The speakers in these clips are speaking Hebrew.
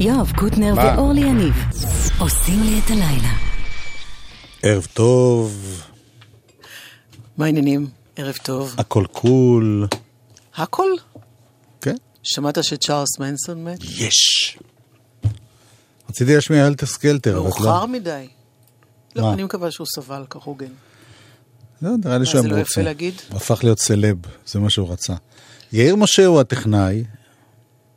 יואב קוטנר ואורלי יניב עושים לי את הלילה. ערב טוב. מה העניינים? ערב טוב. הכל קול. הכל? כן. שמעת שצ'ארלס מנסון מת? יש. רציתי לשמיע אלטר סקלטר. מאוחר מדי. לא, אני מקווה שהוא סבל כחוגן. לא, נראה לי שהוא רוצה. הפך להיות סלב, זה מה שהוא רצה. יאיר משה הוא הטכנאי,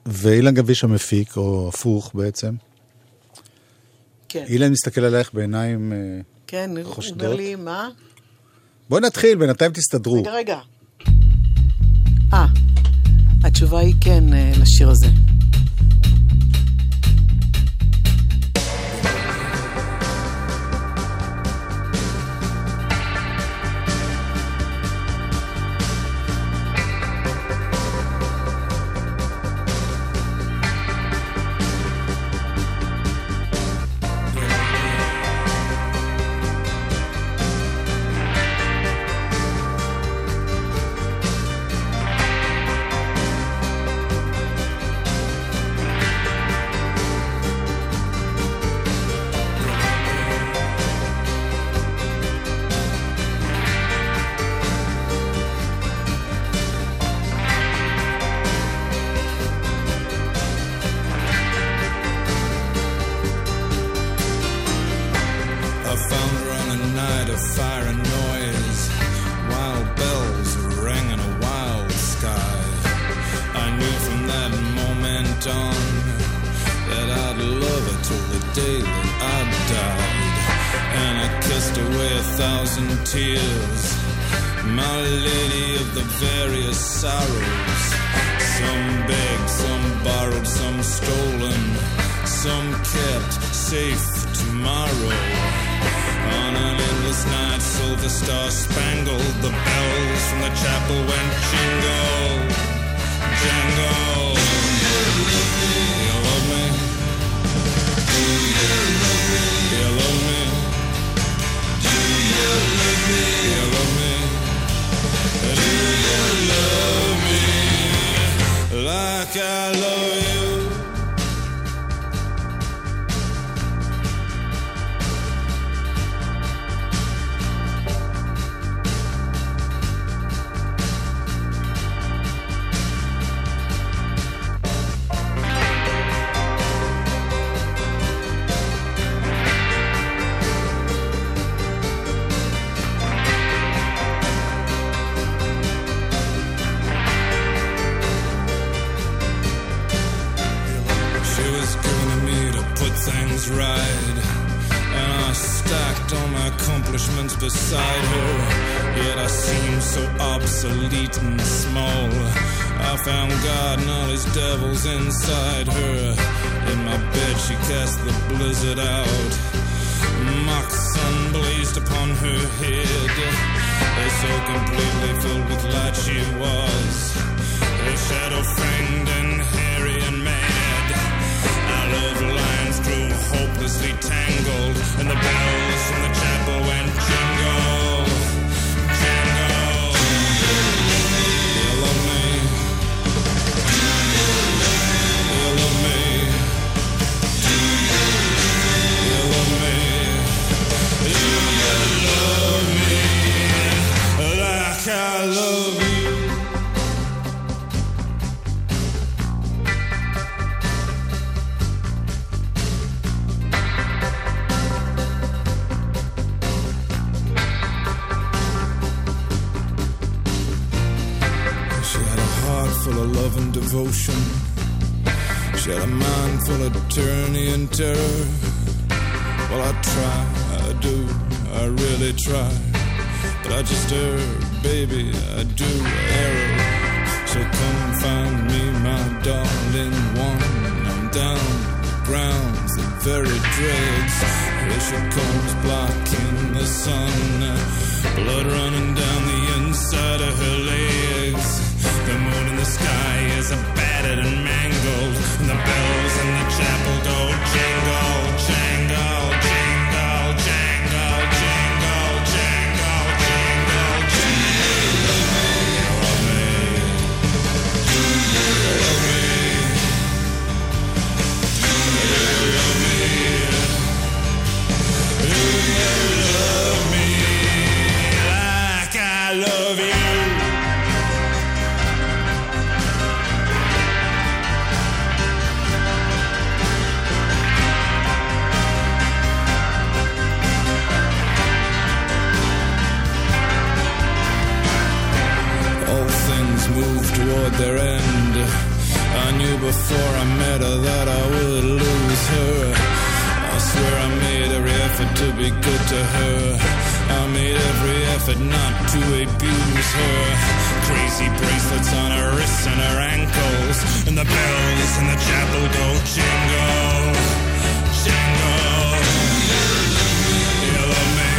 ואילן גביש המפיק, או הפוך בעצם. כן. אילן מסתכל עלייך בעיניים חושדות. כן, אומר לי, מה? בואו נתחיל, בינתיים תסתדרו. רגע. התשובה היא כן לשיר הזה. She had a mind full of tyranny and terror. Well, I try, I do, I really try, but I just err, baby, I do err. So come find me, my darling one. I'm down, grounds, the very dregs. Here she comes, blocking the sun, blood running down the inside of her legs. The moon in the sky is battered and mangled, and the bells in the chapel go jingle, jangle, jingle, jangle, jangle, jangle, jangle, jangle. Love me, do you love me? Do you move toward their end. I knew before I met her that I would lose her. I swear I made every effort to be good to her. I made every effort not to abuse her. Crazy bracelets on her wrists and her ankles, and the bells in the chapel go jingle, jingle. Do you love me?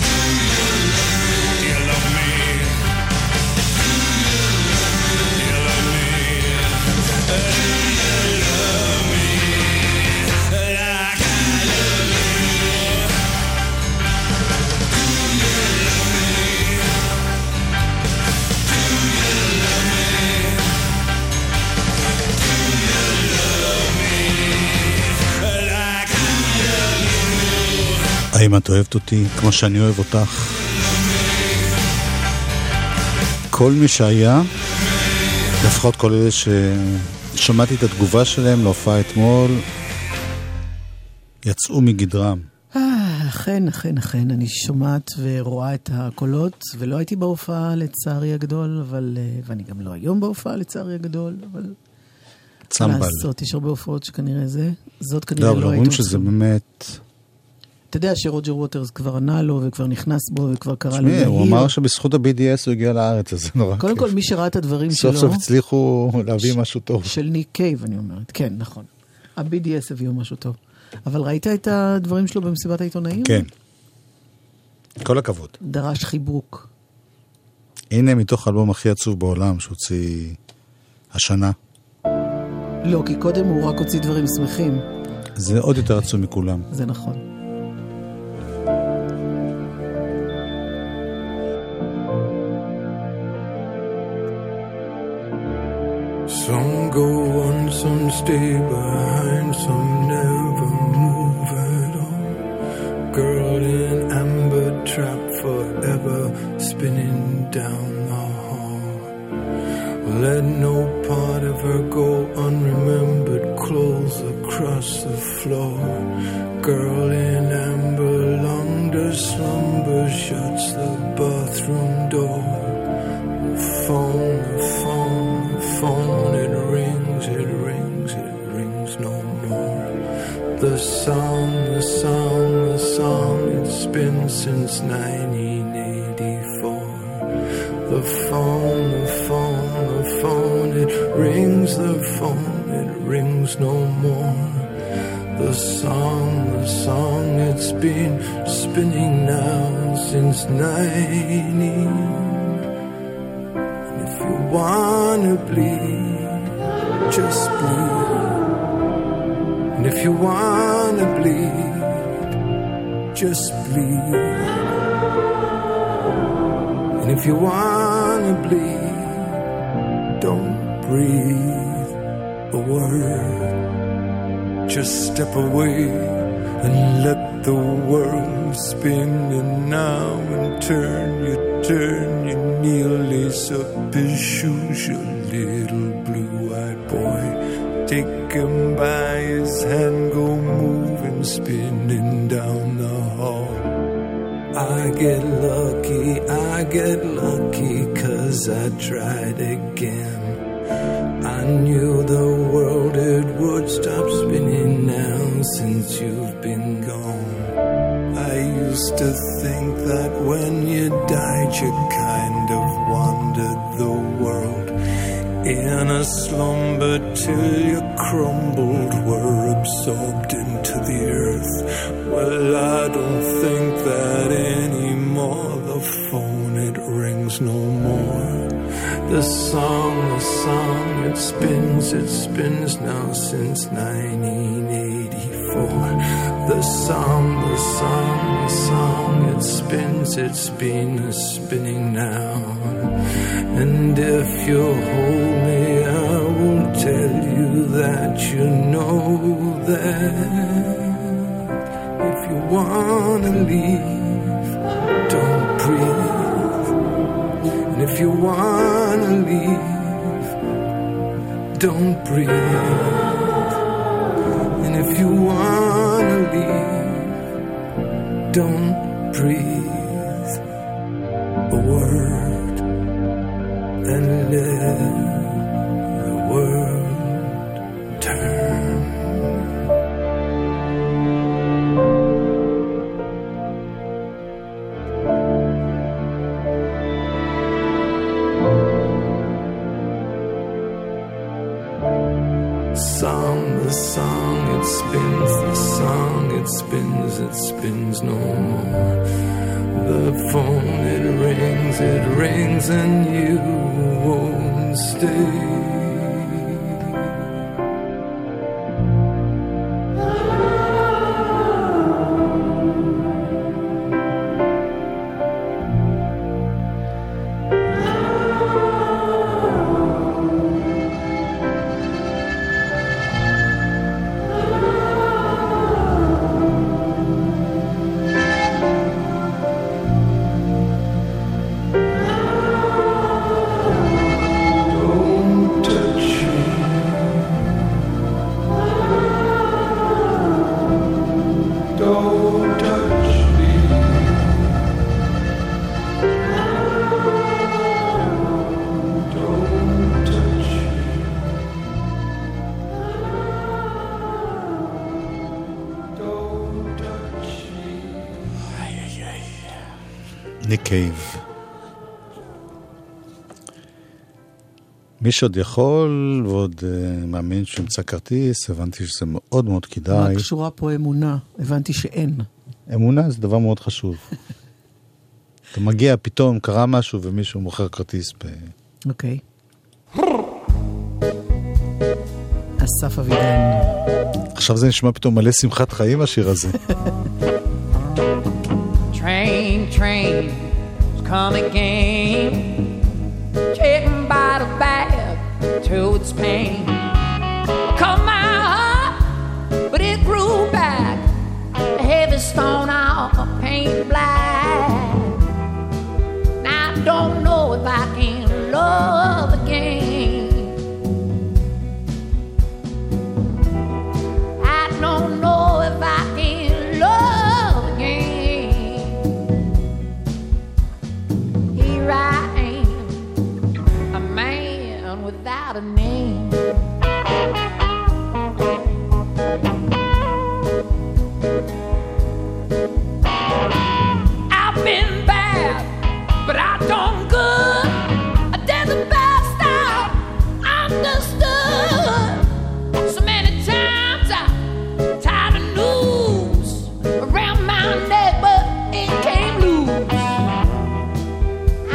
Do you love me? Do you love me? Do you love me? Like I love you. Do you love me? האם את אוהבת אותי כמו שאני אוהב אותך? כל מי שהיה, לפחות כל אלה ששמעתי את התגובה שלהם להופעה אתמול, יצאו מגדרם. אכן, אכן, אכן, אני שומעת ורואה את הקולות, ולא הייתי בהופעה לצערי הגדול, אבל, ואני גם לא היום בהופעה לצערי הגדול, אבל... צמבל. לעשות, יש הרבה הופעות שכנראה זה, זאת כנראה לא הייתי... לא, אומרים שזה באמת... אתה יודע שרוג'ר ווטרס כבר ענה לו, וכבר נכנס בו, וכבר קרא לו מהיר. הוא אמר שבזכות ה-BDS הוא הגיע לארץ, אז זה נורא כיף. קודם כל, מי שראה את הדברים שלו... סוף סוף הצליחו להביא משהו טוב. של ניק קייב, אני אומרת. כן, נכון. ה-BDS הביאו משהו טוב. אבל ראית את הדברים שלו במסיבת העיתונאים? כן. כל הכבוד. דרש חיבוק. הנה מתוך האלבום הכי עצוב בעולם, שהוציא השנה. לא, כי קודם הוא רק הוציא דברים שמחים. זה עוד יותר עצוב מכולם. זה נכון. Some go on, some stay behind, some never move at all. Girl in amber trap forever spinning down the hall. Let no part of her go unremembered, clothes across the floor. Girl in amber longed her slumber, shuts the bathroom door. The phone, it rings no more. The sound, it's been since 1984. The phone, it rings no more. The song, it's been spinning now since 1984. Wanna bleed, just bleed. And if you wanna bleed, just bleed. And if you wanna bleed, don't breathe a word. Just step away and let the world spin. And now and turn, you kneel, lace up his shoes, your little blue-eyed boy. Take him by his hand, go moving, spinning down the hall. I get lucky, 'cause I tried again. I knew the world, it would stop spinning now since you've been gone. I used to think that when you died you kind of wandered the world in a slumber till you crumbled, were absorbed into the earth. Well, I don't think that anymore. The phone, it rings no more. The song, it spins now since 1984. The song, it's spinning now. And if you hold me, I will tell you that you know that. If you wanna leave, don't breathe. And if you wanna leave, don't breathe. And if you wanna leave, don't breathe a word. And let the world turn. It spins no more. The phone, it rings and you won't stay. מי שעוד יכול ועוד מאמין שימצא כרטיס, הבנתי שזה מאוד מאוד כדאי. מה קשורה פה אמונה? הבנתי שאין. אמונה זה דבר מאוד חשוב. אתה מגיע, פתאום קרה משהו ומישהו מוכר כרטיס. אוקיי. אסף אבידן. עכשיו זה נשמע פתאום מלא שמחת חיים השיר הזה. Train, train, it's coming again. Taken by the bag to its pain. Come out, but it grew back. A heavy stone out of paint black. Now I don't know if I can love again. I don't know if I can love again. Here I am, without a name. I've been bad, but I done good. I did the best I understood. So many times I tied the noose around my neck, but it came loose.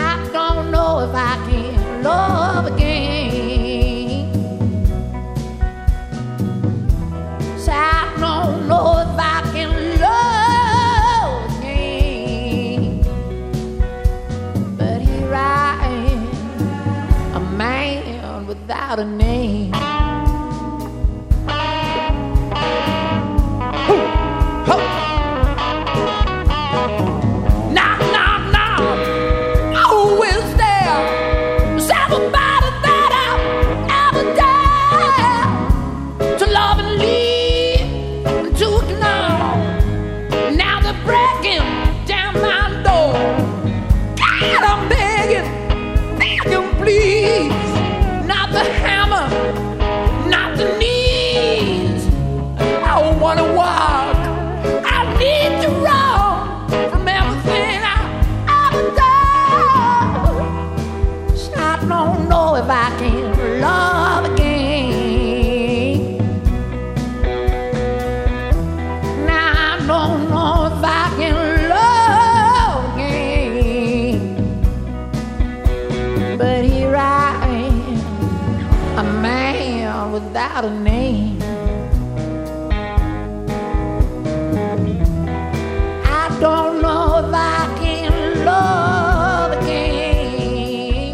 I don't know if I can love again. Without a name. Without a name, I don't know if I can love again.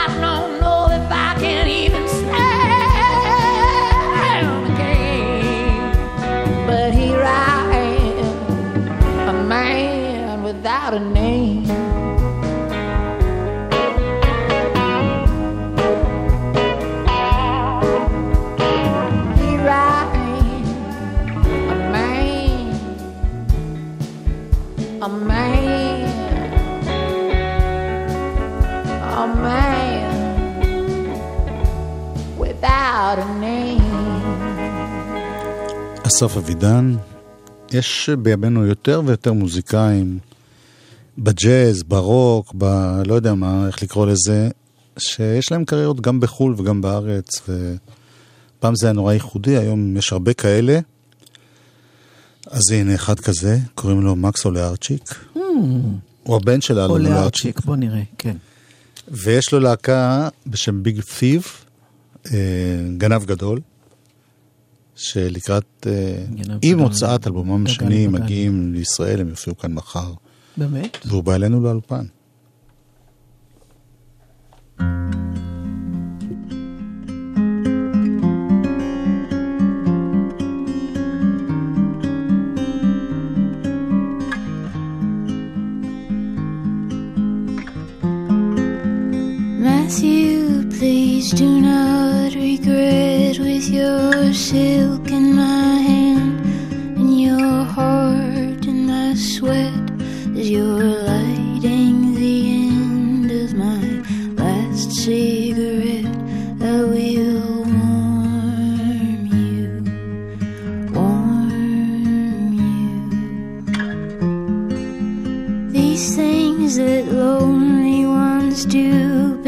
I don't know if I can even stand again. But here I am, a man without a name. without a name. אסף אבידן. יש בימינו יותר ויותר מוזיקאים בג'אז, ברוק, לא יודע מה, איך לקרוא לזה, שיש להם קריירות גם בחול וגם בארץ, ופעם זה היה נורא ייחודי, היום יש הרבה כאלה. אז הנה אחד כזה, קוראים לו מקס אולארצ'יק. הוא הבן של אלון אולארצ'יק. אולארצ'יק, בוא נראה, כן. ויש לו להקה בשם ביג ת'יף, גנב גדול, שלקראת, עם הוצאת אלבומם השני, מגיעים לישראל, הם יופיעו כאן מחר. באמת? והוא בא אלינו לאולפן. Matthew, please do not regret with your silk in my hand and your heart in my sweat as you're lighting the end of my last cigarette. I will warm you. These things that lonely ones do,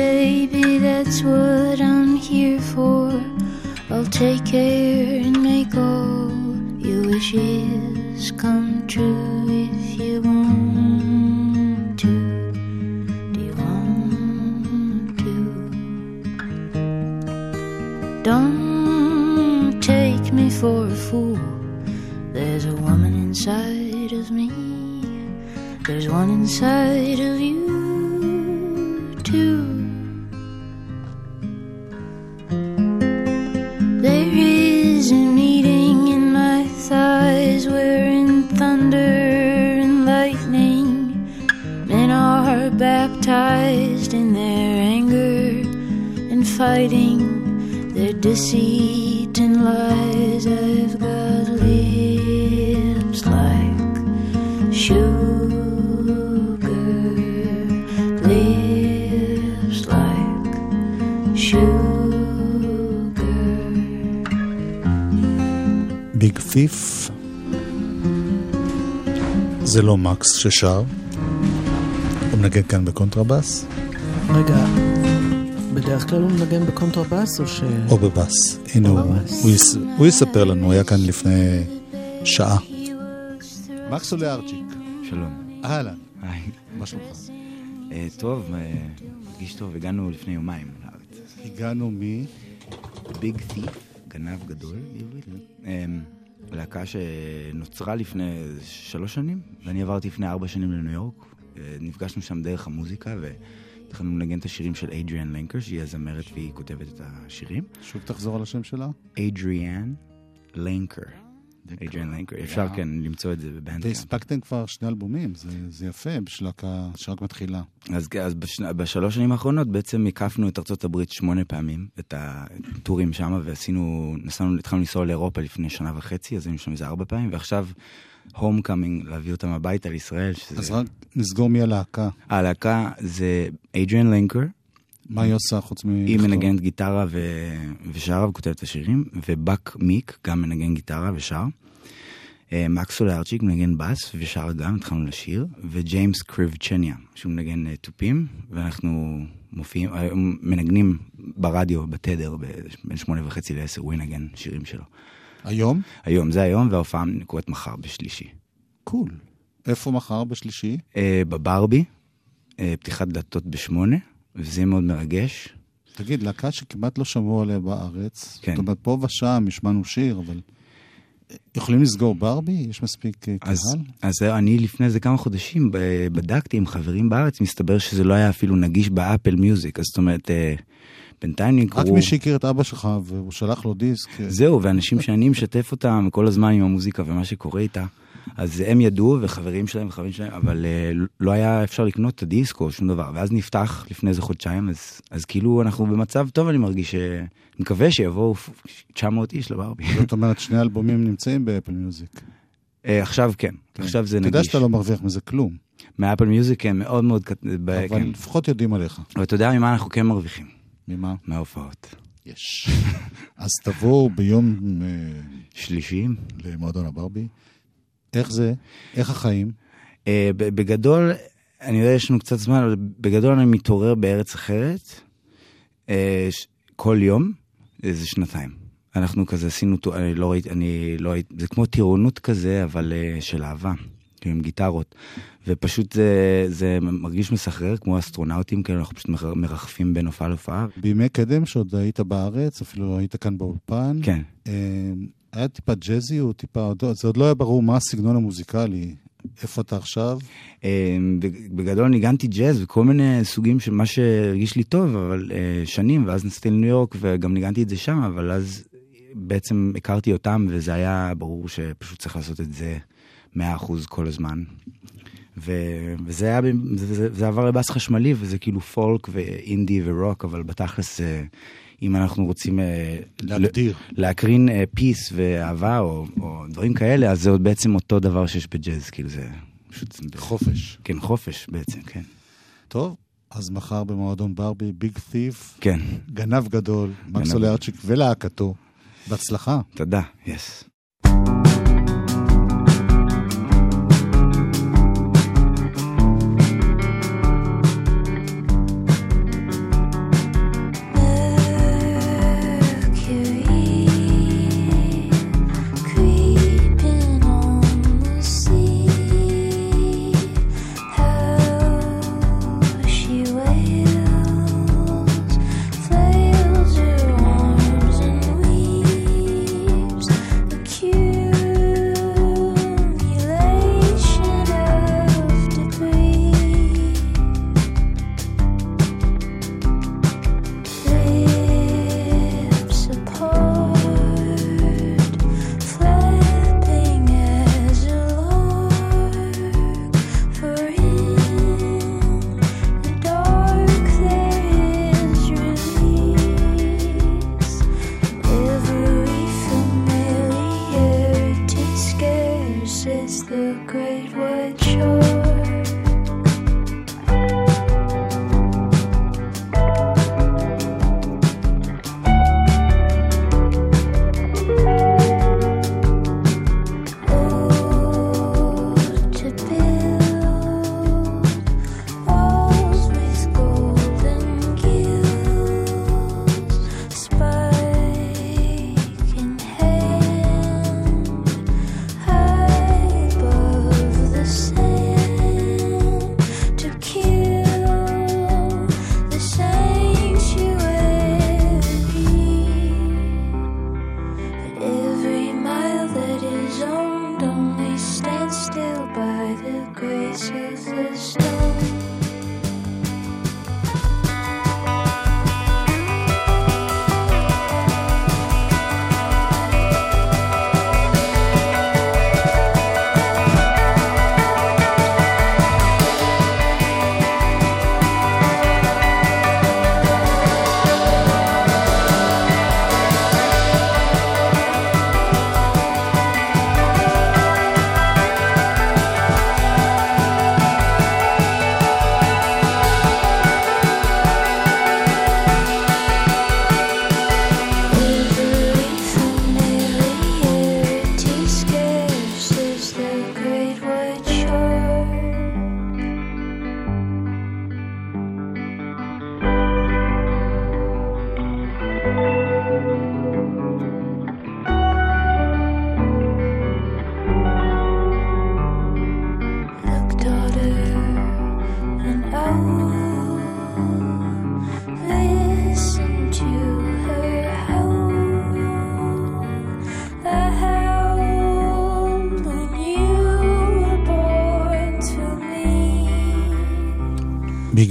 baby, that's what I'm here for. I'll take care and make all your wishes come true if you want to. Do you want to? Don't take me for a fool. There's a woman inside of me. There's one inside of you too. Baptized in their anger and fighting their deceit and lies. I've got lips like sugar, lips like sugar. Big Thief. זה לא מקס ששר, מנגן כאן בקונטרבאס. רגע, בדרך כלל הוא מנגן בקונטרבאס או ש... או בבאס. הנה הוא יספר לנו, הוא היה כאן לפני שעה. מקס אולארצ'יק. שלום. אהלן. היי. מה שלומך? טוב, מרגיש טוב. הגענו לפני יומיים לארץ. הגענו ביג ת'יף, גנב גדול. להקה שנוצרה לפני 3 שנים, ואני עברתי לפני 4 שנים לניו יורק. נפגשנו שם דרך המוזיקה והתחלנו לנגן את השירים של אדריאן לנקר, שהיא הזמרת והיא כותבת את השירים. שוב תחזור על השם שלה? אדריאן לנקר. אדריאן לנקר. אפשר כן למצוא את זה בבנדקאמפ. הספקתם כבר 2 אלבומים, זה יפה בשלקה שרק מתחילה. אז ב3 שנים האחרונות בעצם הקפנו את ארצות הברית 8 פעמים, את הטורים שם, ועשינו, התחלנו לנסוע לאירופה לפני 1.5 שנה, אז היינו שם איזה 4 פעמים, ועכשיו... הומקאמינג, להביא אותם הביתה לישראל. אז רק נסגור מי הלהקה. הלהקה זה אדריאן לנקר. מה היא עושה חוץ מ... היא מנגנת גיטרה ושרה וכותבת את השירים, ובק מיק גם מנגן גיטרה ושר. מקס אולארצ'יק מנגן בס ושר גם, התחלנו לשיר, וג'יימס קריבצ'ניה, שהוא מנגן טופים, ואנחנו מופיעים, מנגנים ברדיו, בתדר, בין 8:30 ל-10, הוא ינגן שירים שלו. היום? היום, זה היום, וההופעה נקראת מחר בשלישי. קול. איפה מחר בשלישי? בברבי, פתיחת דלתות ב8, וזה מאוד מרגש. תגיד, להקה שכמעט לא שמעו עליה בארץ, כן. זאת אומרת, פה ושם ישמענו שיר, אבל יכולים לסגור ברבי? יש מספיק קהל? אז אני לפני זה כמה חודשים בדקתי עם חברים בארץ, מסתבר שזה לא היה אפילו נגיש באפל מיוזיק, אז זאת אומרת... בינתיים נקראו... רק מי שהכיר את אבא שלך, והוא שלח לו דיסק. זהו, ואנשים שאני משתף אותם כל הזמן עם המוזיקה ומה שקורה איתה, אז הם ידעו, וחברים שלהם, אבל לא היה אפשר לקנות את הדיסק או שום דבר, ואז נפתח לפני איזה חודשיים, אז כאילו אנחנו במצב טוב, אני מרגיש, מקווה שיבואו 900 איש לברבי. זאת אומרת, 2 אלבומים נמצאים באפל מיוזיק. עכשיו כן, עכשיו זה נגיש. אתה יודע שאתה לא מרוויח מזה כלום. מאפל מיוזיק מאוד מאוד... אבל לפחות יודעים עליך. ואתה יודע ממה אנחנו כן מרוויחים. ממה? מההופעות. יש. אז תבואו ביום שלישי למועדון הברבי. איך זה? איך החיים? בגדול, אני יודע, יש לנו קצת זמן, אבל בגדול אני מתעורר בארץ אחרת, כל יום, זה שנתיים. אנחנו כזה עשינו, אני לא ראיתי, זה כמו טירונות כזה, אבל של אהבה, עם גיטרות. ופשוט זה מרגיש מסחרר, כמו אסטרונאוטים, כאילו אנחנו פשוט מרחפים בין הופעה להופעה. בימי קדם שעוד היית בארץ, אפילו היית כאן באולפן. כן. היה טיפה ג'זי, או טיפה, זה עוד לא היה ברור מה הסגנון המוזיקלי. איפה אתה עכשיו? בגדול ניגנתי ג'אז וכל מיני סוגים של מה שהרגיש לי טוב, אבל שנים, ואז נסעתי לניו יורק וגם ניגנתי את זה שם, אבל אז בעצם הכרתי אותם, וזה היה ברור שפשוט צריך לעשות את זה 100% כל הזמן. וזה היה, זה עבר לבאס חשמלי, וזה כאילו פולק ואינדי ורוק, אבל בתכלס אם אנחנו רוצים להקרין פיס ואהבה או דברים כאלה, אז זה עוד בעצם אותו דבר שיש בג'אז, כאילו זה פשוט חופש. כן, חופש בעצם, כן. טוב, אז מחר במועדון ברבי, ביג ת'יף, גנב גדול, מקס אולרצ'יק ולהקתו, בהצלחה. תודה, יס. ביג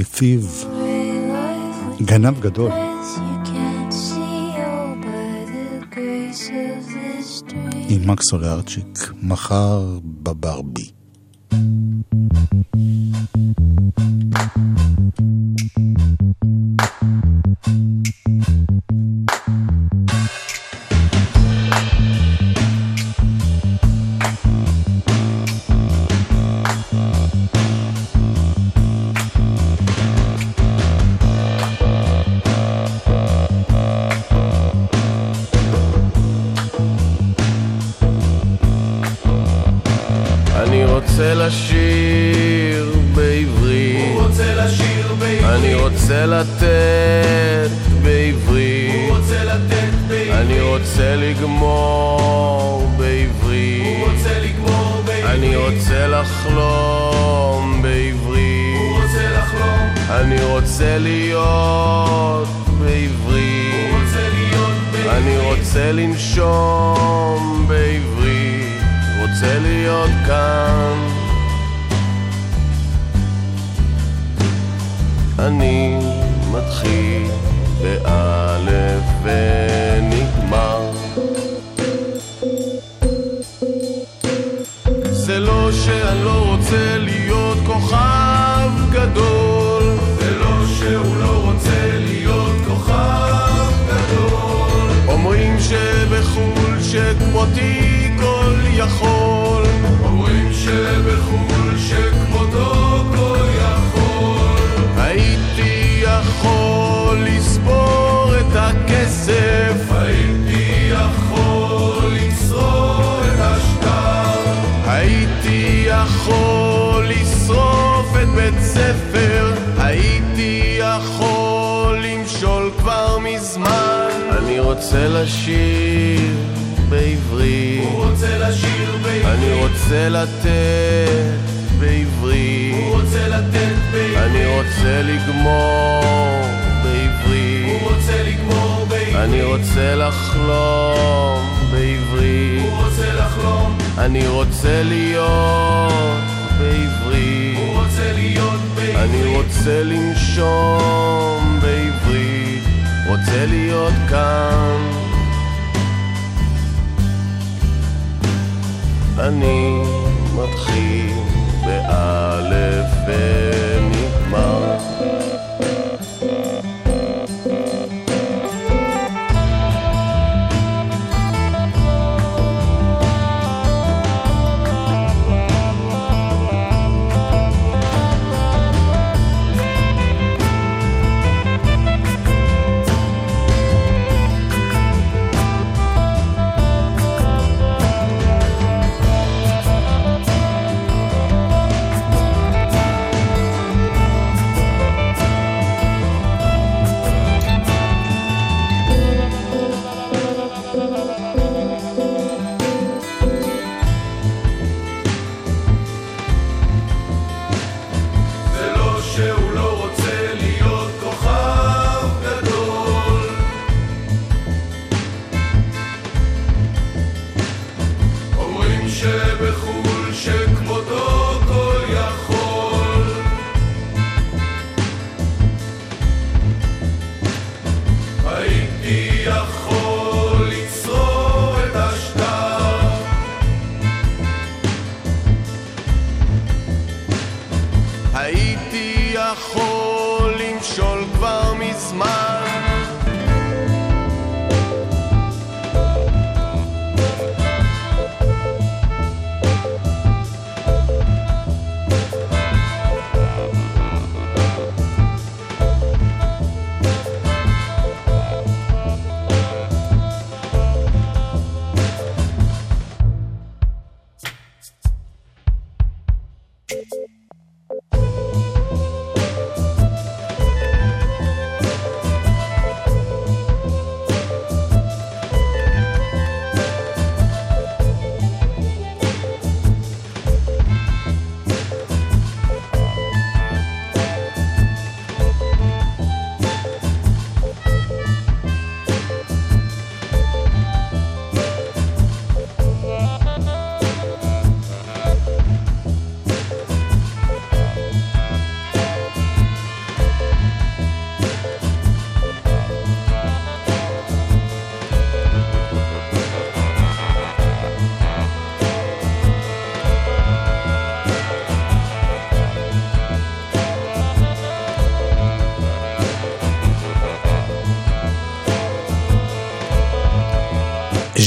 ת'יף, גנב גדול. עם מקס אולרצ'יק, מחר בברבי. רוצה לשיר בעברית, הוא רוצה לשיר בעברית, אני רוצה לתת בעברית, הוא רוצה לתת בעברית, אני רוצה לגמור בעברית, הוא רוצה לגמור בעברית, אני רוצה לחלום בעברית, הוא רוצה לחלום, אני רוצה להיות בעברית, הוא רוצה להיות בעברית, אני רוצה לנשום בעברית, רוצה להיות כאן, אני מתחיל באלף ונגמר, זה לא שאני לא רוצה להיות כוכב גדול, זה לא שהוא לא רוצה להיות כוכב גדול, אומרים שבחול שכמותי כל יכול, אומרים שבחול שכמותו כל יכול, הייתי יכול לספור את הכסף, הייתי יכול לצרור את השטר, הייתי יכול לשרוף את בית ספר, הייתי יכול למשול כבר מזמן, אני רוצה לשיר בעברית, הוא רוצה לשיר בעברית, אני רוצה לתת בעברית, הוא רוצה לתת בעברית, אני רוצה לגמור בעברית, הוא רוצה לגמור בעברית, אני רוצה לחלום בעברית, הוא רוצה לחלום, אני רוצה להיות בעברית, הוא רוצה להיות בעברית, אני רוצה לנשום בעברית, רוצה להיות כאן, אני מתחיל באלף ונגמר,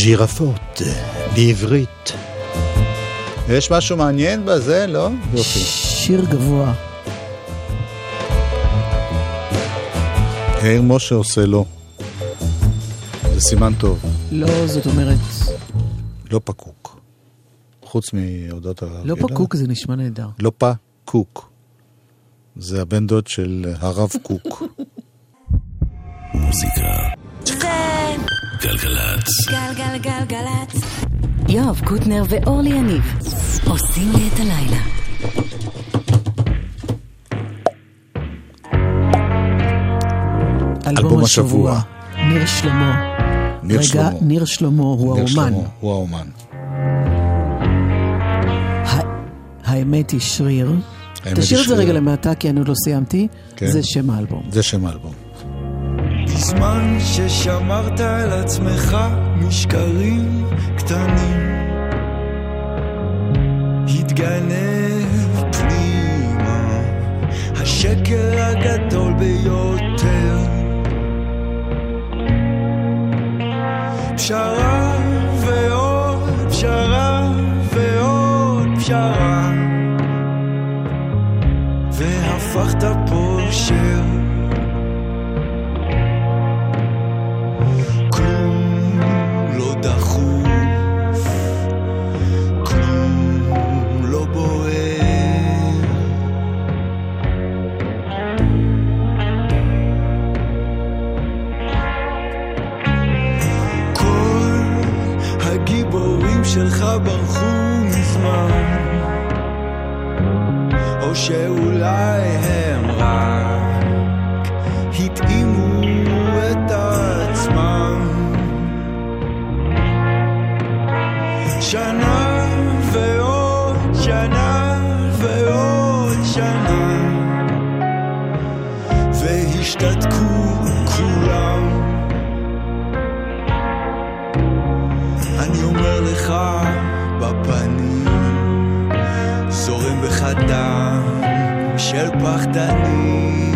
ג'ירפות, בעברית. יש משהו מעניין בזה, לא? יופי. שיר גבוה. הר משה עושה לא. זה סימן טוב. לא, זאת אומרת... לא פקוק. חוץ מהודעת הרידה. לא פקוק, זה נשמע נהדר. לא פקוק. זה הבן דוד של הרב קוק. מוזיקה. זה... גלגלץ. גלגלגלגלץ. יואב קוטנר ואורלי עניב עושים לי את הלילה. אלבום השבוע. ניר שלמה. רגע, ניר שלמה הוא האומן. האמת היא שריר. תשאיר את זה רגע למטה, כי אני לא סיימתי. זה שם האלבום. בזמן ששמרת על עצמך משקרים קטנים, התגנב פנימה השקר הגדול ביותר, פשרה ועוד פשרה ועוד פשרה, והפכת פושר. כלום לא דחוף, כלום לא בוער, כל הגיבורים שלך ברחו מזמן, או שאולי הם רק התאימו את עצמם. שנה ועוד שנה ועוד שנה, והשתתקו כולם. אני אומר לך בפנים, זורם בחדם של פחדנים.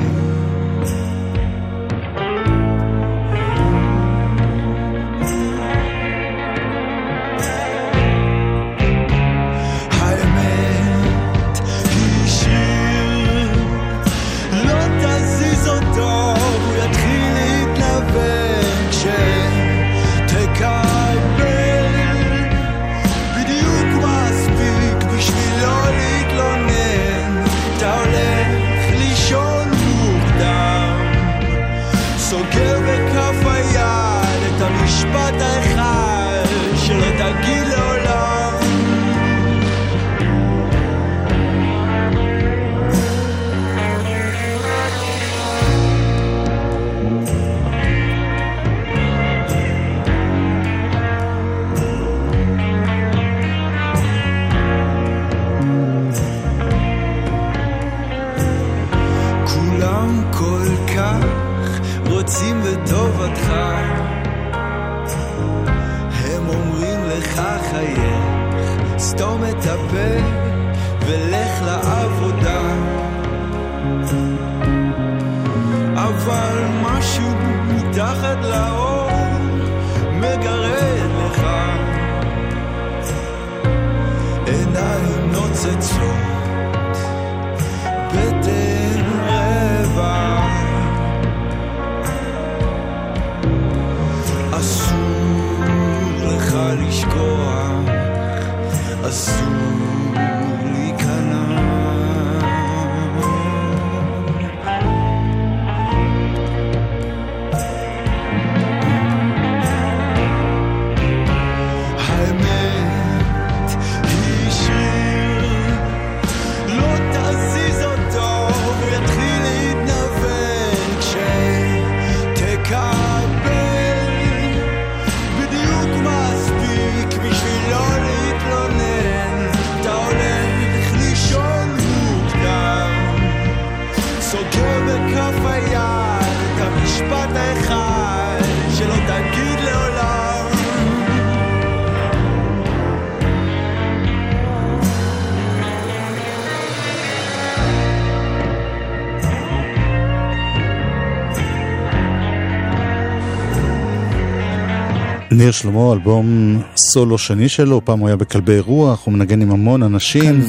ניר שלמה, אלבום סולו שני שלו, פעם הוא היה בכלבי רוח, הוא מנגן עם המון אנשים.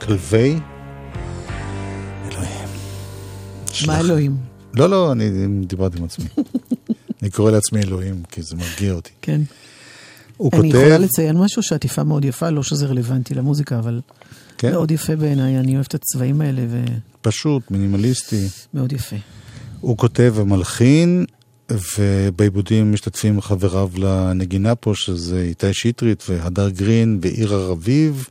כלבי? אלוהים. מה אלוהים? לא, לא, אני דיברתי עם עצמי. אני קורא לעצמי אלוהים, כי זה מרגיע אותי. כן. אני יכולה לציין משהו שעטיפה מאוד יפה, לא שזה רלוונטי למוזיקה, אבל מאוד יפה בעיניי, אני אוהב את הצבעים האלה. פשוט, מינימליסטי. מאוד יפה. הוא כותב המלחין, ובעיבודים משתתפים חבריו לנגינה פה, שזה איתי שטרית והדר גרין ועיר הרביב,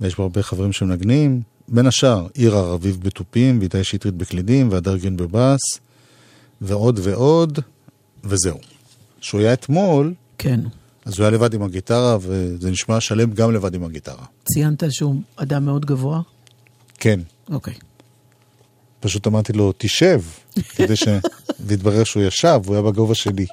ויש פה הרבה חברים שמנגנים, בין השאר עיר הרביב בטופים, ואיתי שטרית בקלידים, והדר גרין בבאס, ועוד ועוד, וזהו. שהוא היה אתמול, כן. אז הוא היה לבד עם הגיטרה, וזה נשמע שלם גם לבד עם הגיטרה. ציינת שהוא אדם מאוד גבוה? כן. אוקיי. פשוט אמרתי לו, תישב, כדי שהתברר שהוא ישב, הוא היה בגובה שלי.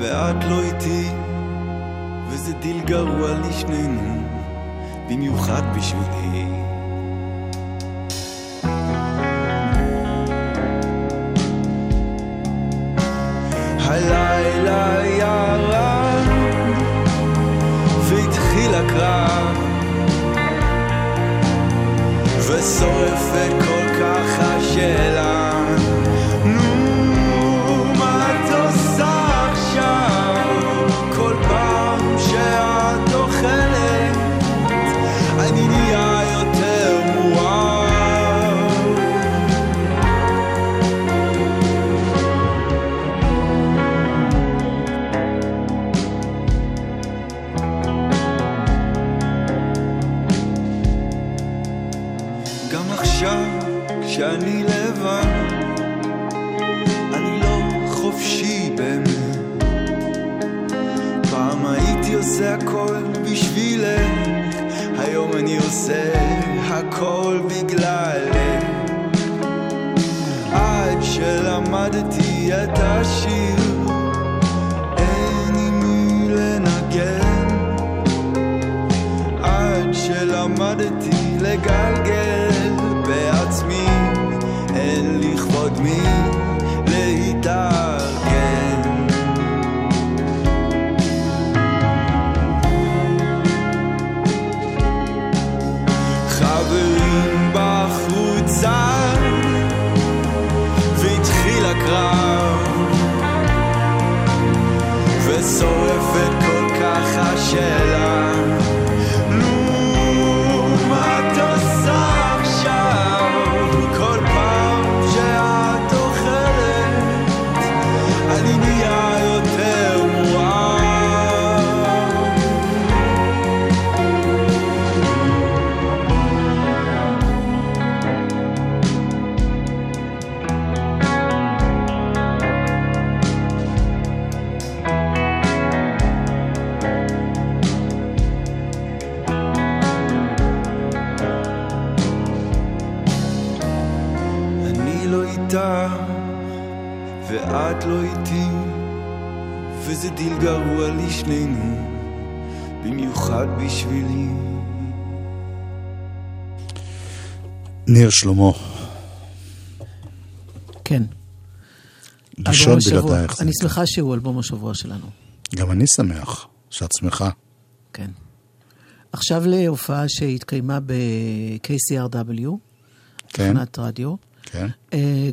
ואת לא איתי, וזה דיל גרוע לשנינו, במיוחד בשבילי. ניר שלמה. כן. לישון בלעדייך. אני שמחה שהוא אלבום השבוע שלנו. גם אני שמח, שאת שמחה. כן. עכשיו להופעה שהתקיימה ב-KCRW, תחנת רדיו.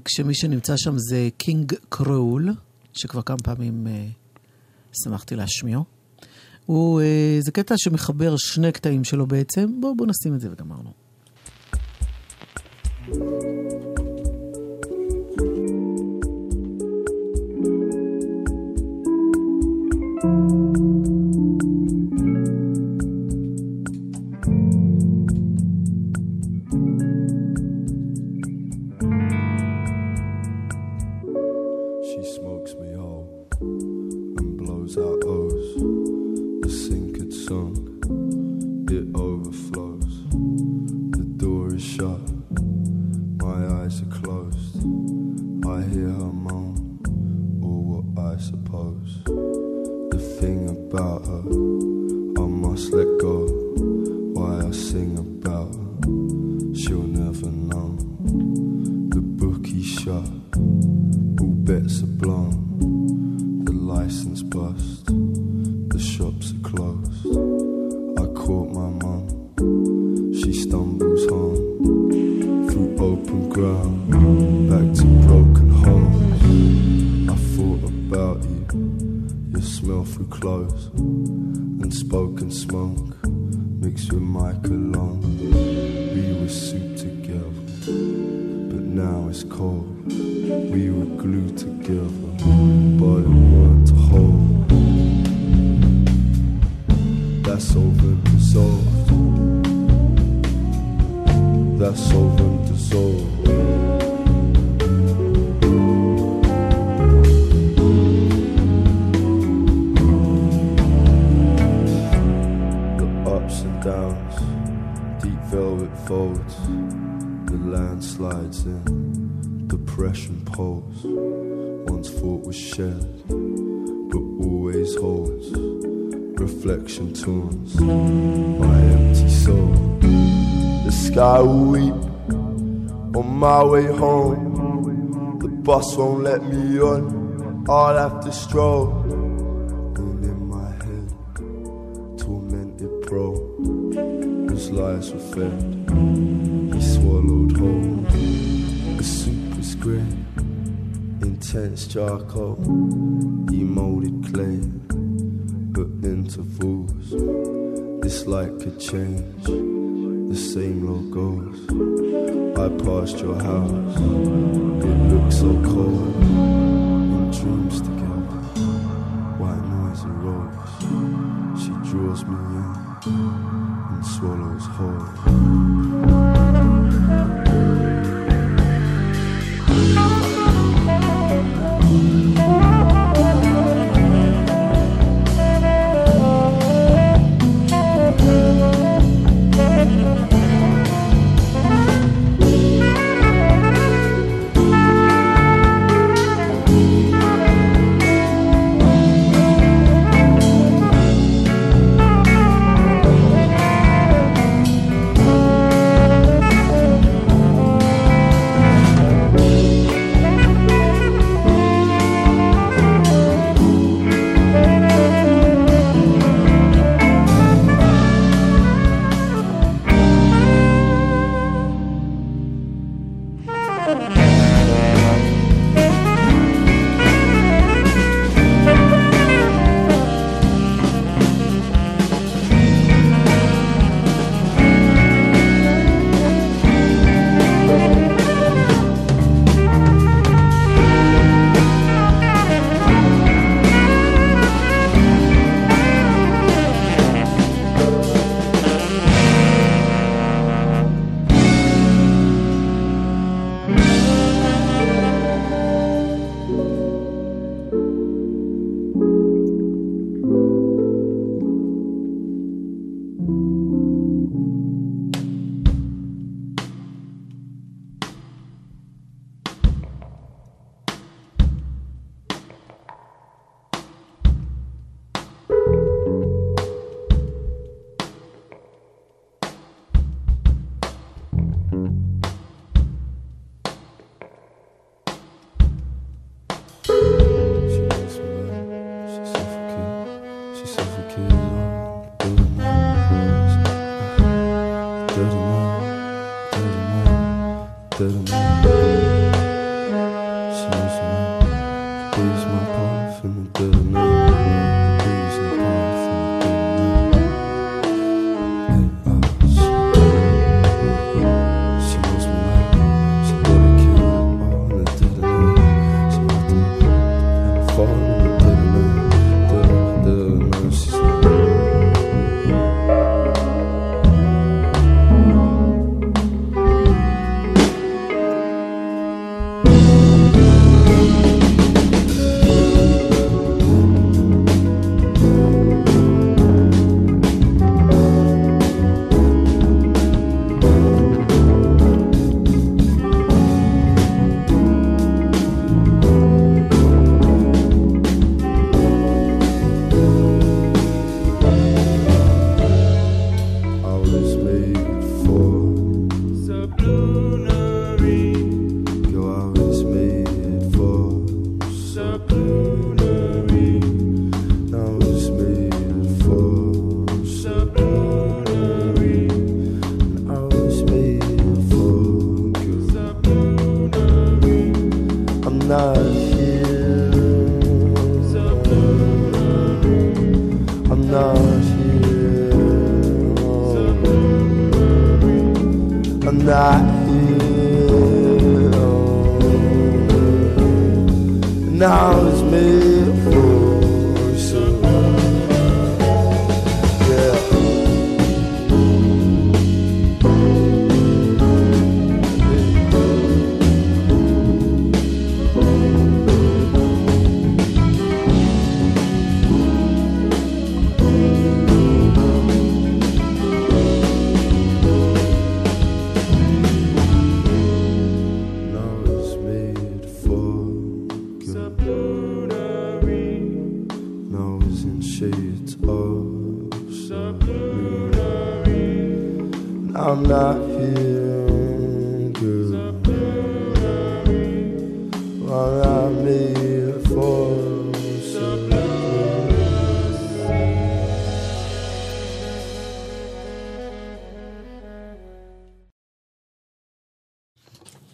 כשמי שנמצא שם זה קינג קרול, שכבר כמה פעמים שמחתי להשמיע. זה קטע שמחבר שני קטעים שלו בעצם. בואו נשים את זה וגמרנו. lost. I hear her moan, or what I suppose. The thing about her, I must let go. Why I sing about her, she'll never know. The bookie's shut, all bets are blown. The license bust, the shops are closed. I caught my mum, she stumbles home. Open ground, back to broken homes. I thought about you, your smell through clothes, and spoken smoke mixed with my cologne. We were soup together, but now it's cold. We were glued together, but it weren't to hold. That's over and dissolved. That's over and dissolved. The ups and downs, deep velvet folds. The land slides in, depression pulls. Once thought was shed, but always holds. Reflection turns my empty soul. The sky will weep on my way home. The bus won't let me on, I'll have to stroll. And in my head, tormented pro, his lies were fed, he swallowed whole. The soup was grey, intense charcoal, he moulded clay, but intervals, this light could change. The same logos. I passed your house, it looked so cold. In dreams together, white noise arose. She draws me in and swallows whole.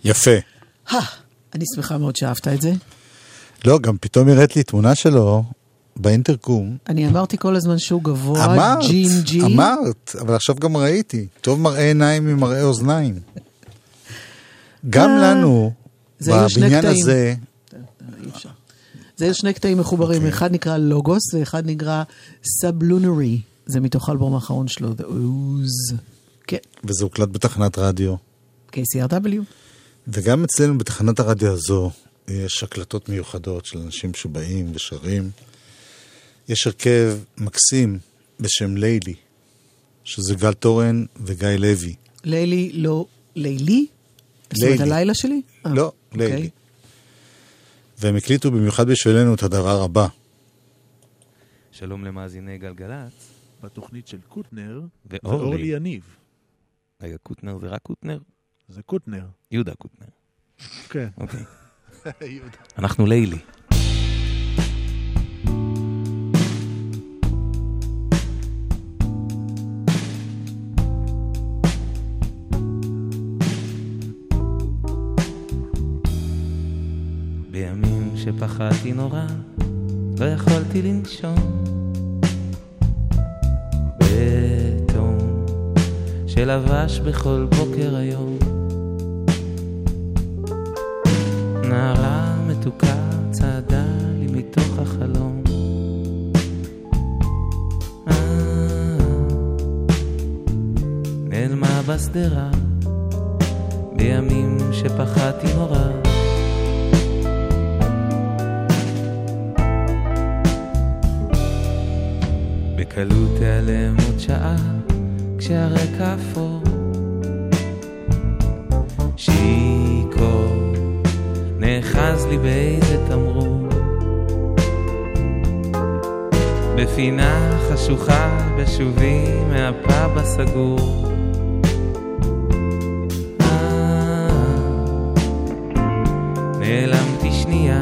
יפה. אני שמחה מאוד שאהבת את זה. לא, גם פתאום הראת לי תמונה שלו באינטרקום. אני אמרתי כל הזמן שהוא גבוה. אמרת, אבל עכשיו גם ראיתי. טוב מראה עיניים ממראה אוזניים. גם לנו, בבניין הזה... זה יש שני קטעים מחוברים. אחד נקרא לוגוס, ואחד נקרא סבלונרי. זה מתוך האלבום האחרון שלו. וזה הוקלט בתחנת רדיו. KCRW. וגם אצלנו בתחנת הרדיו הזו יש הקלטות מיוחדות של אנשים שבאים ושרים. יש הרכב מקסים בשם לילי, שזה גל טורן וגיא לוי. לילי, לא לילי? זאת אומרת הלילה שלי? לא, לילי. והם הקליטו במיוחד בשבילנו את הדבר הבא. שלום למאזיני גלגלץ, בתוכנית של קוטנר ואורלי יניב. רגע, קוטנר זה רק קוטנר? זה קוטנר. יהודה קוטנר. כן. אוקיי. אנחנו לילי. בימים שפחדתי נורא, לא יכולתי לנשום. בתום שלבש בכל בוקר היום. נערה מתוקה צעדה לי מתוך החלום. נעלמה בסדרה בימים שפחדתי נורא. בקלות תיעלם עוד שעה כשהרקע אפור. שיקור נאחז לי באיזה תמרור בפינה חשוכה בשובי מהפאב הסגור. נעלמתי שנייה,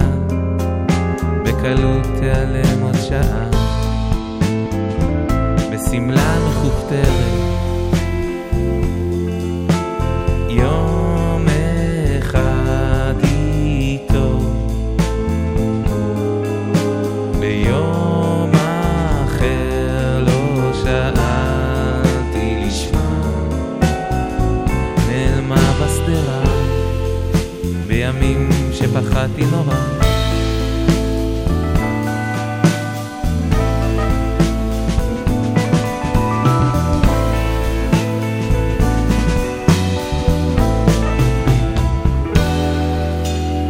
בקלות תיעלם עוד שעה בסמלה מחופתרת. יום אחד ביום אחר לא שאלתי לשמה. נעלמה בסדרה בימים שפחדתי נורא.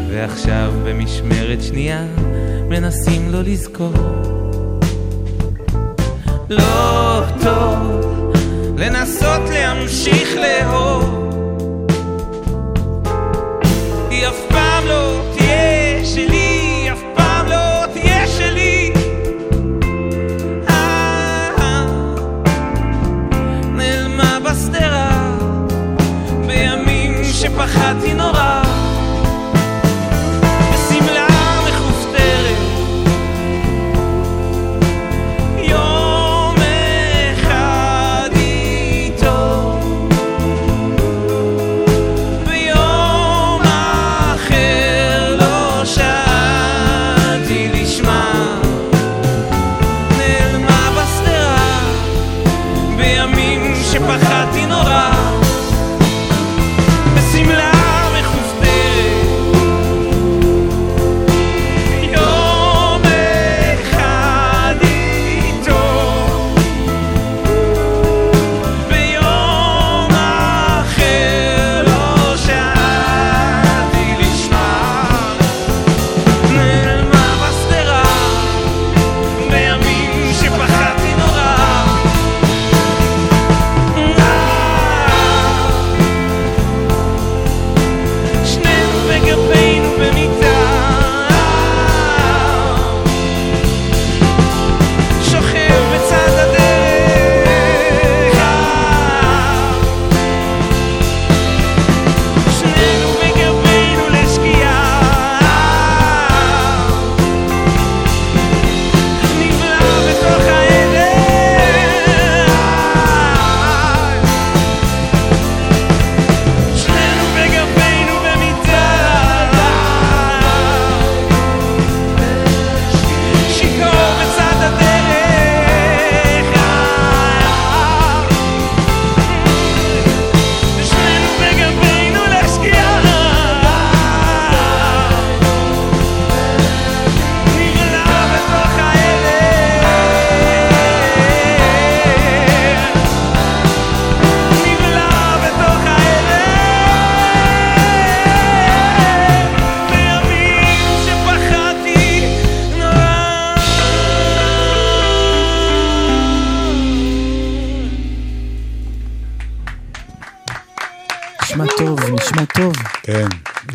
ועכשיו במשמרת שנייה מנסים לא לזכור. לא טוב לנסות להמשיך לאהוב. היא אף פעם לא תהיה שלי, אף פעם לא תהיה שלי. נעלמה בסדרה בימים שפחדתי נורא.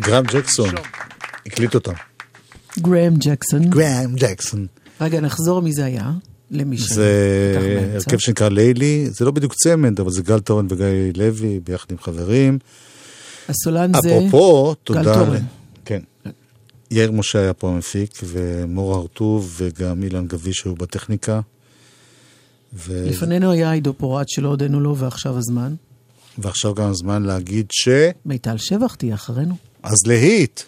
גרם ג'קסון הקליט אותם. גרם ג'קסון. רגע, נחזור מי זה היה? זה הרכב שנקרא לילי, זה לא בדיוק צמד, אבל זה גל טורן וגיא לוי ביחד עם חברים. הסולן זה גל טורן. כן. יאיר משה היה פה המפיק, ומור הרטוב וגם אילן גבי שהוא בטכניקה. לפנינו היה עידו פורט שלא עודנו לו, ועכשיו הזמן. ועכשיו גם הזמן להגיד ש... מיטל שבח תהיה אחרינו. אז להיט.